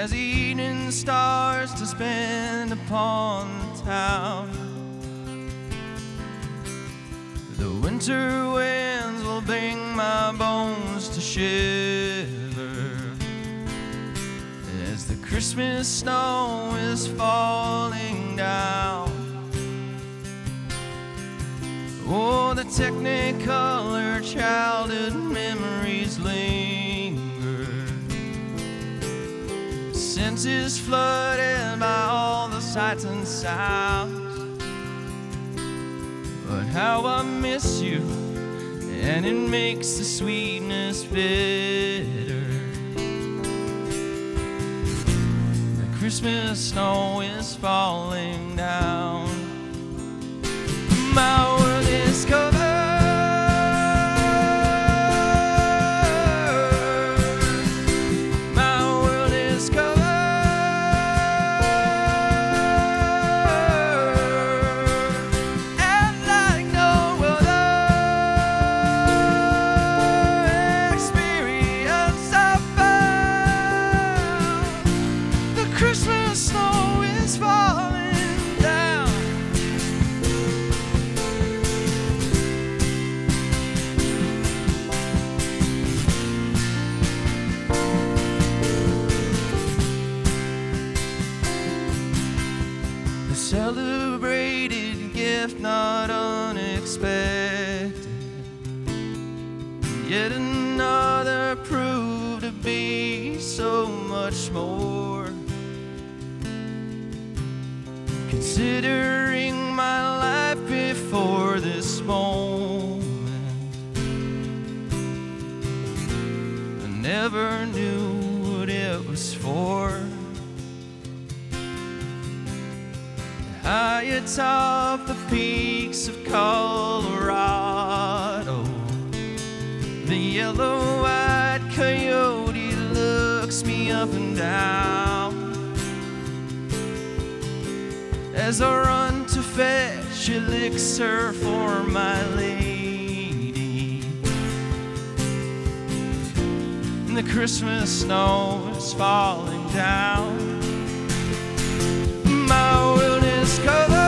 as evening stars to spend upon the town. The winter winds will bring my bones to shiver as the Christmas snow is falling down. Oh, the technicolor childhood memories linger. Senses flooded by all the sights and sounds. But how I miss you, and it makes the sweetness bitter. The Christmas snow is falling down. My world is covered. Considering my life before this moment, I never knew what it was for. The high atop the peaks of Colorado, the yellow-eyed coyote looks me up and down as I run to fetch elixir for my lady. And the Christmas snow is falling down. My world is covered.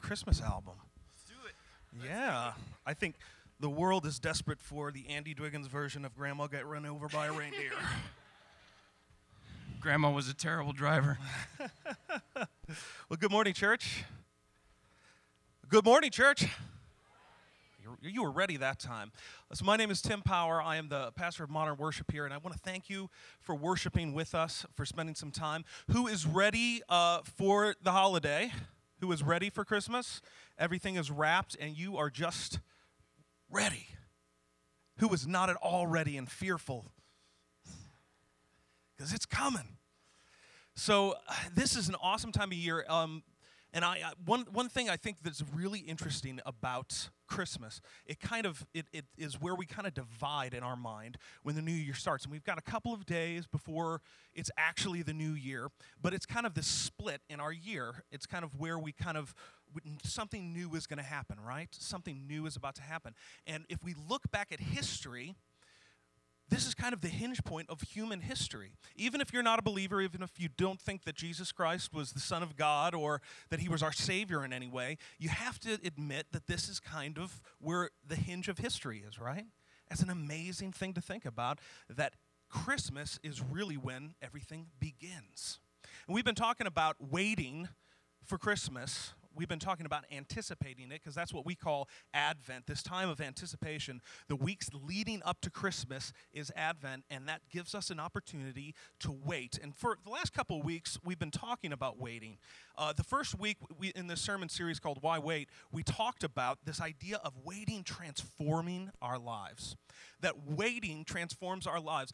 Christmas album. Let's do it. Yeah. I think the world is desperate for the Andy Dwiggins version of Grandma Get Run Over by a Reindeer. Grandma was a terrible driver. Well, good morning, church. Good morning, church. You were ready that time. So my name is Tim Power. I am the pastor of Modern Worship here, and I want to thank you for worshiping with us, for spending some time. Who is ready for the holiday? Who is ready for Christmas? Everything is wrapped, and you are just ready. Who is not at all ready and fearful? Because it's coming. So this is an awesome time of year. And one thing I think that's really interesting about Christmas, it is where we kind of divide in our mind when the new year starts. And we've got a couple of days before it's actually the new year, but it's kind of this split in our year. It's kind of where we kind of something new is going to happen, right? Something new is about to happen. And if we look back at history, this is kind of the hinge point of human history. Even if you're not a believer, even if you don't think that Jesus Christ was the Son of God or that he was our Savior in any way, you have to admit that this is kind of where the hinge of history is, right? That's an amazing thing to think about, that Christmas is really when everything begins. And we've been talking about waiting for Christmas. We've been talking about anticipating it, because that's what we call Advent, this time of anticipation. The weeks leading up to Christmas is Advent, and that gives us an opportunity to wait. And for the last couple of weeks, we've been talking about waiting. The first week in this sermon series called Why Wait, we talked about this idea of waiting transforming our lives, that waiting transforms our lives.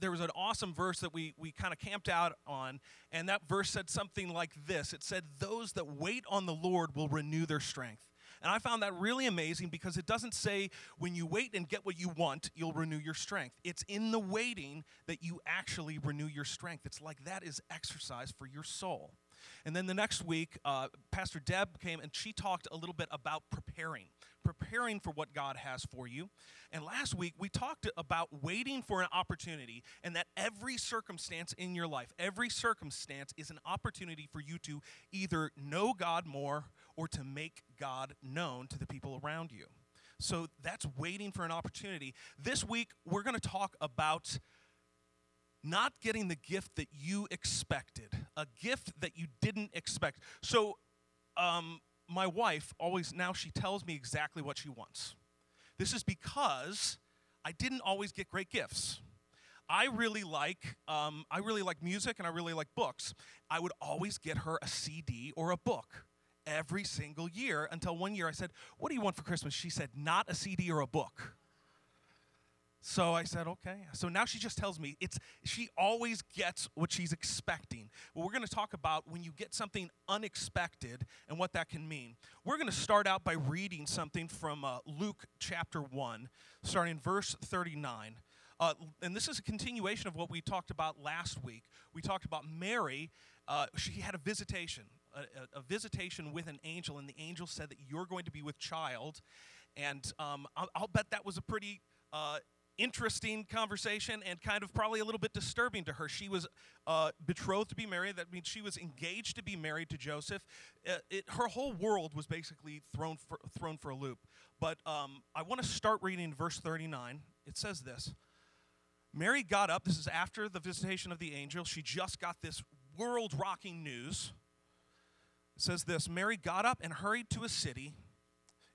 There was an awesome verse that we kind of camped out on, and that verse said something like this. It said, "Those that wait on the Lord will renew their strength." And I found that really amazing, because it doesn't say when you wait and get what you want, you'll renew your strength. It's in the waiting that you actually renew your strength. It's like that is exercise for your soul. And then the next week, Pastor Deb came and she talked a little bit about preparing for what God has for you. And last week, we talked about waiting for an opportunity, and that every circumstance in your life, every circumstance is an opportunity for you to either know God more or to make God known to the people around you. So that's waiting for an opportunity. This week, we're going to talk about not getting the gift that you expected, a gift that you didn't expect. So my wife always, now she tells me exactly what she wants. This is because I didn't always get great gifts. I really like music, and I really like books. I would always get her a CD or a book every single year, until one year I said, "What do you want for Christmas?" She said, "Not a CD or a book." So I said, okay. So now she just tells me, she always gets what she's expecting. Well, we're going to talk about when you get something unexpected and what that can mean. We're going to start out by reading something from Luke chapter 1, starting in verse 39. And this is a continuation of what we talked about last week. We talked about Mary. She had a visitation, a visitation with an angel, and the angel said that you're going to be with child. And I'll bet that was a pretty interesting conversation, and kind of probably a little bit disturbing to her. She was betrothed to be married. That means she was engaged to be married to Joseph. Her whole world was basically thrown for a loop. But I want to start reading verse 39. It says this. Mary got up. This is after the visitation of the angel. She just got this world-rocking news. It says this. Mary got up and hurried to a city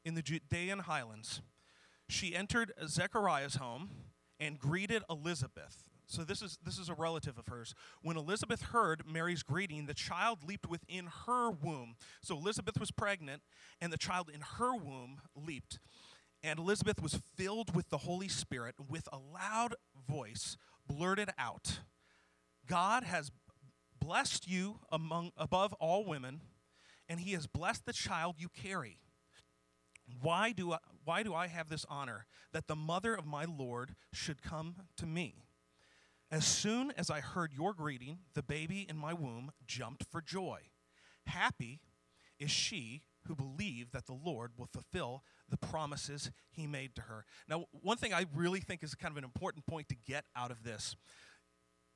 in the Judean highlands. She entered Zechariah's home and greeted Elizabeth. So this is a relative of hers. When Elizabeth heard Mary's greeting, the child leaped within her womb. So Elizabeth was pregnant, and the child in her womb leaped. And Elizabeth was filled with the Holy Spirit, with a loud voice blurted out, "God has blessed you above all women, and he has blessed the child you carry. Why do I have this honor that the mother of my Lord should come to me? As soon as I heard your greeting, the baby in my womb jumped for joy. Happy is she who believed that the Lord will fulfill the promises he made to her." Now, one thing I really think is kind of an important point to get out of this.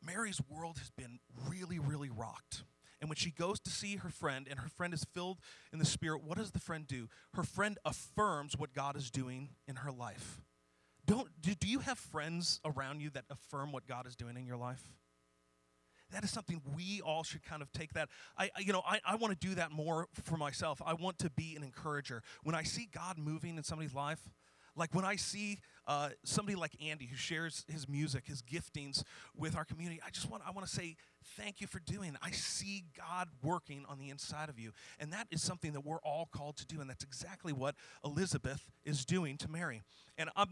Mary's world has been really, really rocked. And when she goes to see her friend, and her friend is filled in the Spirit, what does the friend do? Her friend affirms what God is doing in her life. Do you have friends around you that affirm what God is doing in your life? That is something we all should kind of take that. I want to do that more for myself. I want to be an encourager. When I see God moving in somebody's life, like when I see somebody like Andy, who shares his music, his giftings with our community, I want to say thank you for doing it. I see God working on the inside of you. And that is something that we're all called to do, and that's exactly what Elizabeth is doing to Mary. And I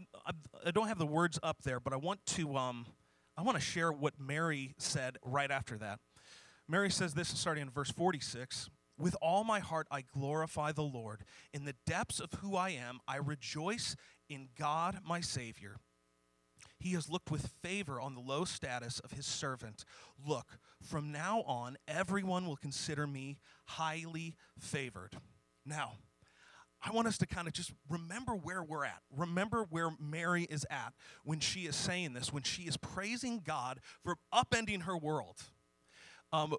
don't have the words up there, but I want to share what Mary said right after that. Mary says this, starting in verse 46. "With all my heart I glorify the Lord. In the depths of who I am, I rejoice in God my Savior. He has looked with favor on the low status of his servant. Look, from now on, everyone will consider me highly favored." Now, I want us to kind of just remember where we're at. Remember where Mary is at when she is saying this, when she is praising God for upending her world.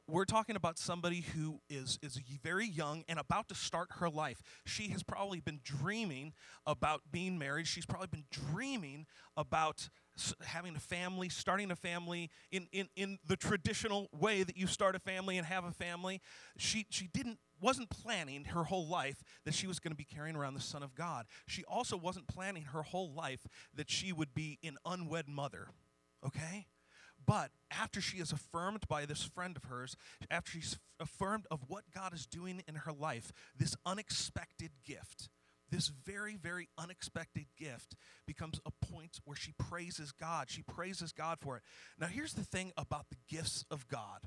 We're talking about somebody who is very young and about to start her life. She has probably been dreaming about being married. She's probably been dreaming about having a family, starting a family in the traditional way that you start a family and have a family. She wasn't planning her whole life that she was going to be carrying around the Son of God. She also wasn't planning her whole life that she would be an unwed mother, okay? But after she is affirmed by this friend of hers, after she's affirmed of what God is doing in her life, this unexpected gift, this very, very unexpected gift becomes a point where she praises God. She praises God for it. Now, here's the thing about the gifts of God.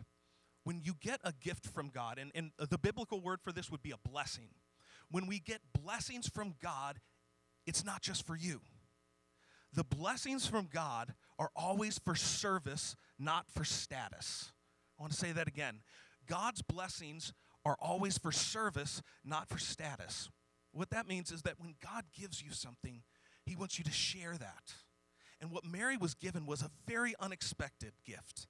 When you get a gift from God, and the biblical word for this would be a blessing. When we get blessings from God, it's not just for you. The blessings from God are always for service, not for status. I want to say that again. God's blessings are always for service, not for status. What that means is that when God gives you something, he wants you to share that. And what Mary was given was a very unexpected gift.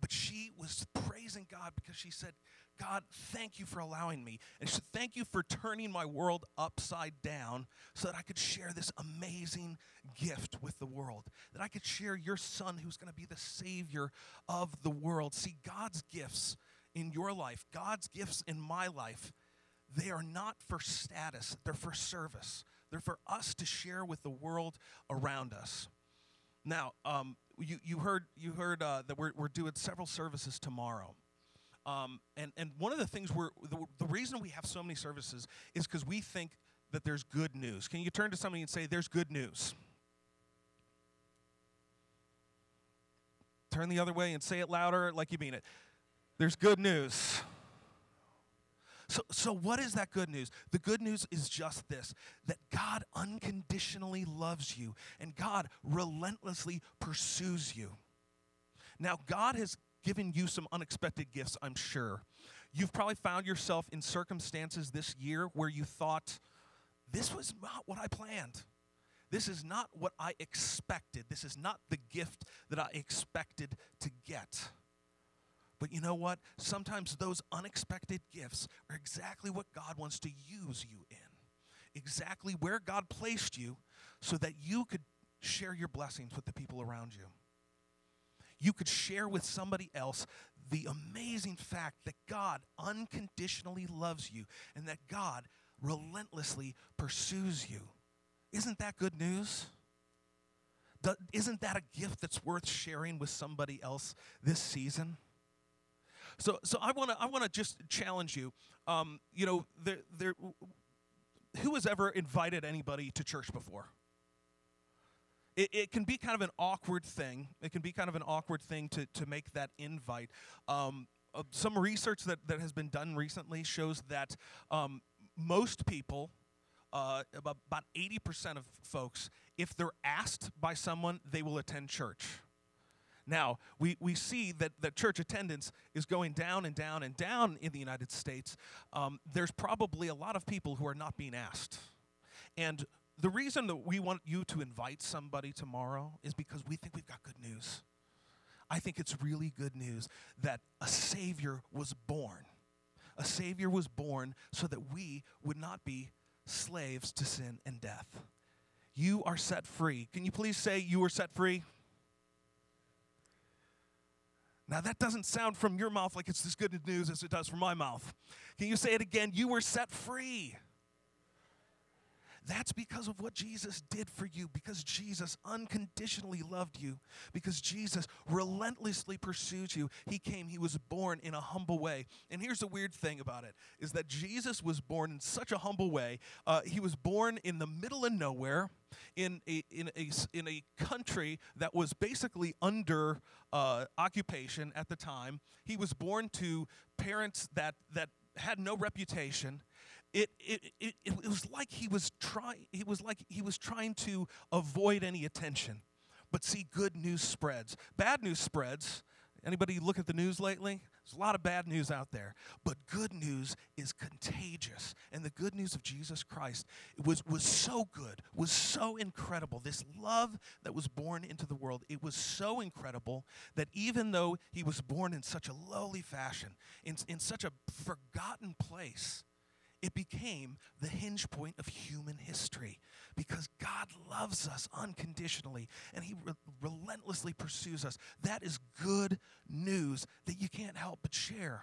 But she was praising God because she said, God, thank you for allowing me. And she said, thank you for turning my world upside down so that I could share this amazing gift with the world, that I could share your son who's going to be the savior of the world. See, God's gifts in your life, God's gifts in my life, they are not for status. They're for service. They're for us to share with the world around us. Now, You heard that we're doing several services tomorrow, and one of the things the reason we have so many services is because we think that there's good news. Can you turn to somebody and say, "There's good news"? Turn the other way and say it louder, like you mean it. There's good news. So what is that good news? The good news is just this, that God unconditionally loves you, and God relentlessly pursues you. Now, God has given you some unexpected gifts, I'm sure. You've probably found yourself in circumstances this year where you thought, this was not what I planned. This is not what I expected. This is not the gift that I expected to get. But you know what? Sometimes those unexpected gifts are exactly what God wants to use you in, exactly where God placed you so that you could share your blessings with the people around you. You could share with somebody else the amazing fact that God unconditionally loves you and that God relentlessly pursues you. Isn't that good news? Isn't that a gift that's worth sharing with somebody else this season? So I want to just challenge you. You know, who has ever invited anybody to church before? It can be kind of an awkward thing. It can be kind of an awkward thing to make that invite. Some research that has been done recently shows that most people, about 80% of folks, if they're asked by someone, they will attend church. Now, we see that the church attendance is going down and down and down in the United States. There's probably a lot of people who are not being asked. And the reason that we want you to invite somebody tomorrow is because we think we've got good news. I think it's really good news that a Savior was born. A Savior was born so that we would not be slaves to sin and death. You are set free. Can you please say, you are set free? Now, that doesn't sound from your mouth like it's as good news as it does from my mouth. Can you say it again? You were set free. That's because of what Jesus did for you, because Jesus unconditionally loved you, because Jesus relentlessly pursued you. He came, he was born in a humble way. And here's the weird thing about it, is that Jesus was born in such a humble way. He was born in the middle of nowhere, in a country that was basically under occupation at the time. He was born to parents that had no reputation. It was like he was trying to avoid any attention. But see, good news spreads. Bad news spreads. Anybody look at the news lately? There's a lot of bad news out there. But good news is contagious. And the good news of Jesus Christ was so good, was so incredible. This love that was born into the world, it was so incredible that even though he was born in such a lowly fashion, in such a forgotten place, it became the hinge point of human history because God loves us unconditionally and he relentlessly pursues us. That is good news that you can't help but share.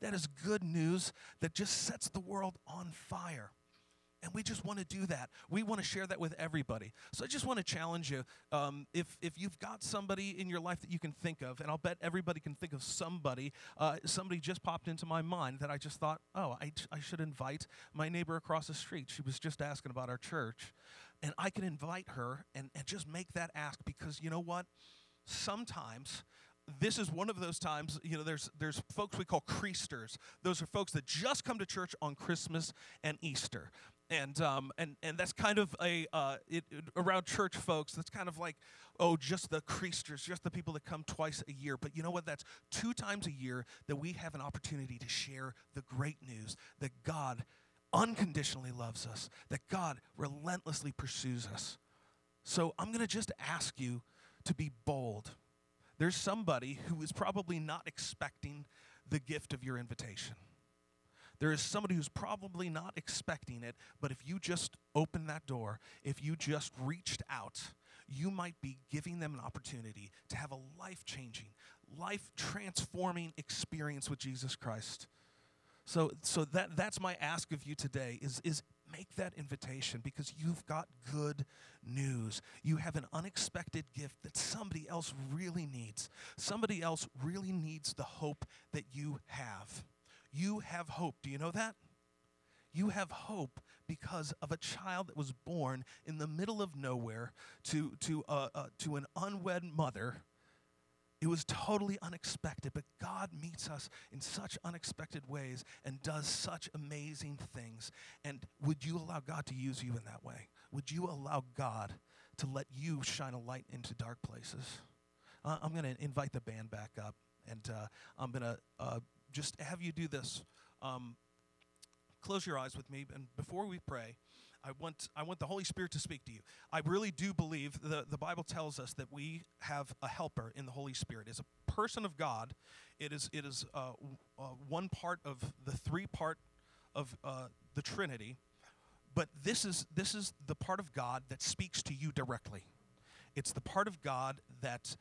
That is good news that just sets the world on fire. And we just want to do that. We want to share that with everybody. So I just want to challenge you. If you've got somebody in your life that you can think of, and I'll bet everybody can think of somebody. Somebody just popped into my mind that I just thought, oh, I should invite my neighbor across the street. She was just asking about our church. And I can invite her and just make that ask because you know what? Sometimes this is one of those times, you know, there's folks we call creasters. Those are folks that just come to church on Christmas and Easter. And that's kind of a, around church folks, that's kind of like, oh, just the creasters, just the people that come twice a year. But you know what? That's 2 times a year that we have an opportunity to share the great news that God unconditionally loves us, that God relentlessly pursues us. So I'm going to just ask you to be bold. There's somebody who is probably not expecting the gift of your invitation. There is somebody who's probably not expecting it, but if you just open that door, if you just reached out, you might be giving them an opportunity to have a life-changing, life-transforming experience with Jesus Christ. So that's my ask of you today is make that invitation because you've got good news. You have an unexpected gift that somebody else really needs. Somebody else really needs the hope that you have. You have hope. Do you know that? You have hope because of a child that was born in the middle of nowhere to an unwed mother. It was totally unexpected, but God meets us in such unexpected ways and does such amazing things. And would you allow God to use you in that way? Would you allow God to let you shine a light into dark places? I'm going to invite the band back up, and I'm going to... just have you do this. Close your eyes with me, and before we pray, I want the Holy Spirit to speak to you. I really do believe the Bible tells us that we have a helper in the Holy Spirit. As a person of God, it is one part of the three-part of the Trinity, but this is the part of God that speaks to you directly. It's the part of God that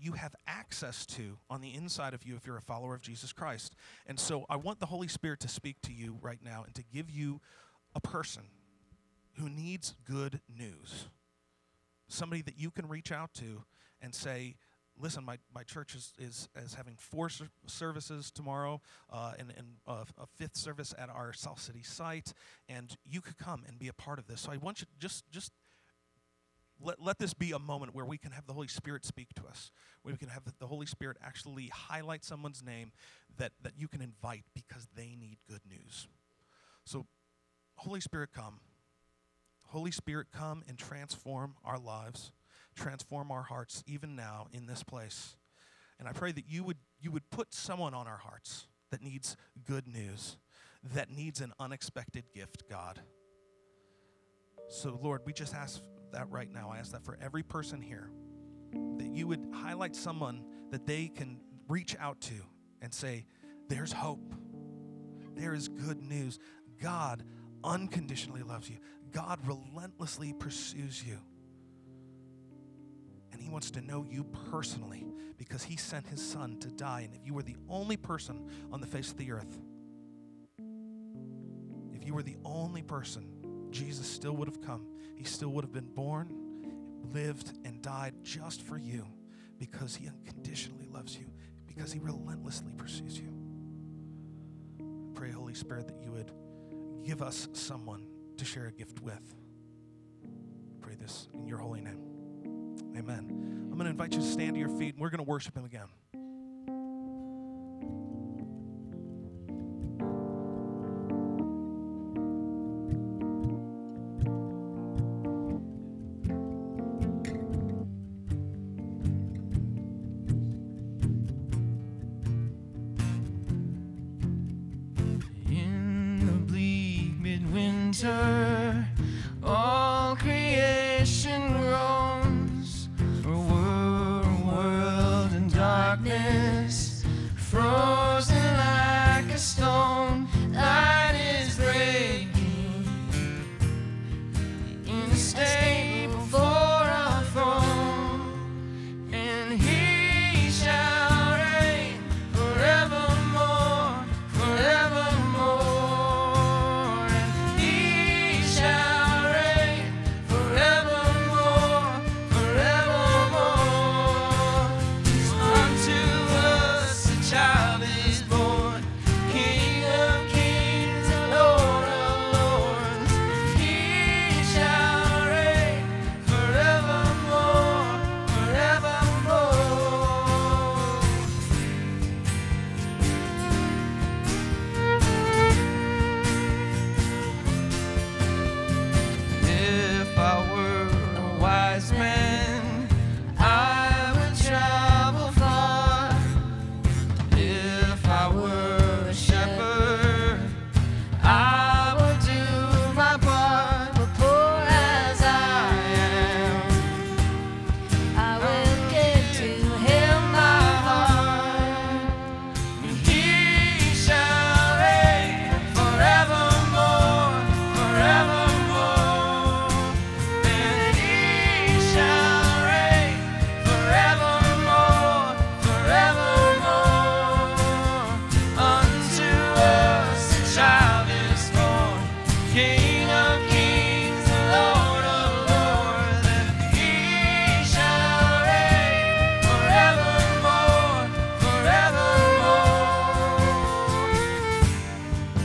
you have access to on the inside of you if you're a follower of Jesus Christ. And so I want the Holy Spirit to speak to you right now and to give you a person who needs good news, somebody that you can reach out to and say, listen, my church is having 4 services tomorrow and a 5th service at our South City site, and you could come and be a part of this. So I want you to just let this be a moment where we can have the Holy Spirit speak to us, where we can have the Holy Spirit actually highlight someone's name that you can invite because they need good news. So, Holy Spirit, come. Holy Spirit, come and transform our lives, transform our hearts, even now in this place. And I pray that you would put someone on our hearts that needs good news, that needs an unexpected gift, God. So, Lord, we just ask that right now. I ask that for every person here, that you would highlight someone that they can reach out to and say, there's hope. There is good news. God unconditionally loves you. God relentlessly pursues you. And he wants to know you personally because he sent his son to die. And if you were the only person on the face of the earth, if you were the only person, Jesus still would have come. He still would have been born, lived, and died just for you because he unconditionally loves you, because he relentlessly pursues you. Pray, Holy Spirit, that you would give us someone to share a gift with. Pray this in your holy name. Amen. I'm going to invite you to stand to your feet, and we're going to worship him again. winter, all creation groans. A world in darkness, frozen like a stone. Light is breaking in the stable before our throne, and He shall reign forevermore, forevermore. And He shall reign forevermore, forevermore. Unto us a child is born, King of kings and Lord of lords. He shall reign forevermore, forevermore. If I were a wise man, I would travel far. If I were a shepherd, I would do my part. But poor as I am, I will give to Him my heart. He shall reign forevermore, forevermore. And He shall reign forevermore, forevermore. Unto us a child is born, King of kings and Lord of lords. And He shall reign forevermore, forevermore. Within a manger lies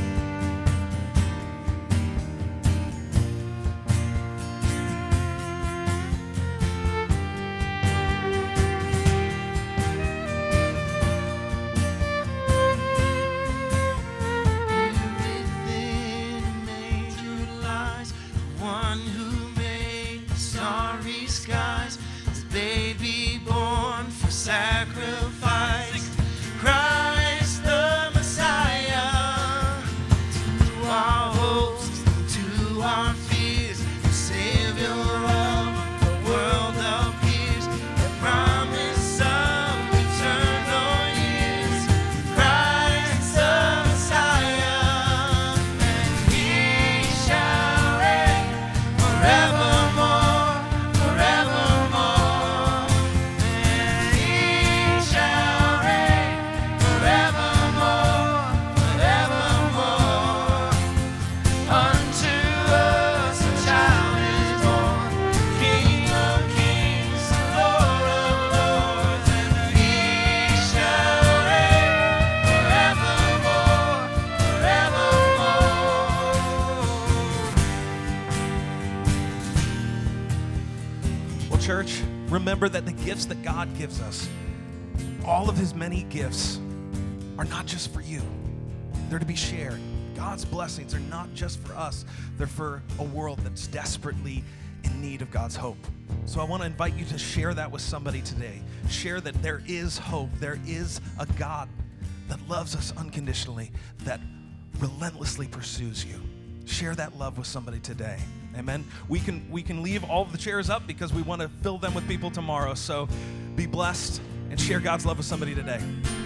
the One who made the starry skies. This baby born for sacrifice, Christ the Messiah. To our hopes, to our fears, the Savior of the world appears. The promise of eternal years, Christ the Messiah. And He shall reign forevermore, forevermore. And He shall reign forevermore, forevermore. Unto us a child is born, King of kings and Lord of lords. And He shall reign forevermore, forevermore. Well, church, remember that the gifts that God gives us, all of His many gifts, are not just for you. They're to be shared. God's blessings are not just for us. They're for a world that's desperately in need of God's hope. So I want to invite you to share that with somebody today. Share that there is hope. There is a God that loves us unconditionally, that relentlessly pursues you. Share that love with somebody today. Amen. We can leave all of the chairs up because we want to fill them with people tomorrow. So be blessed and share God's love with somebody today.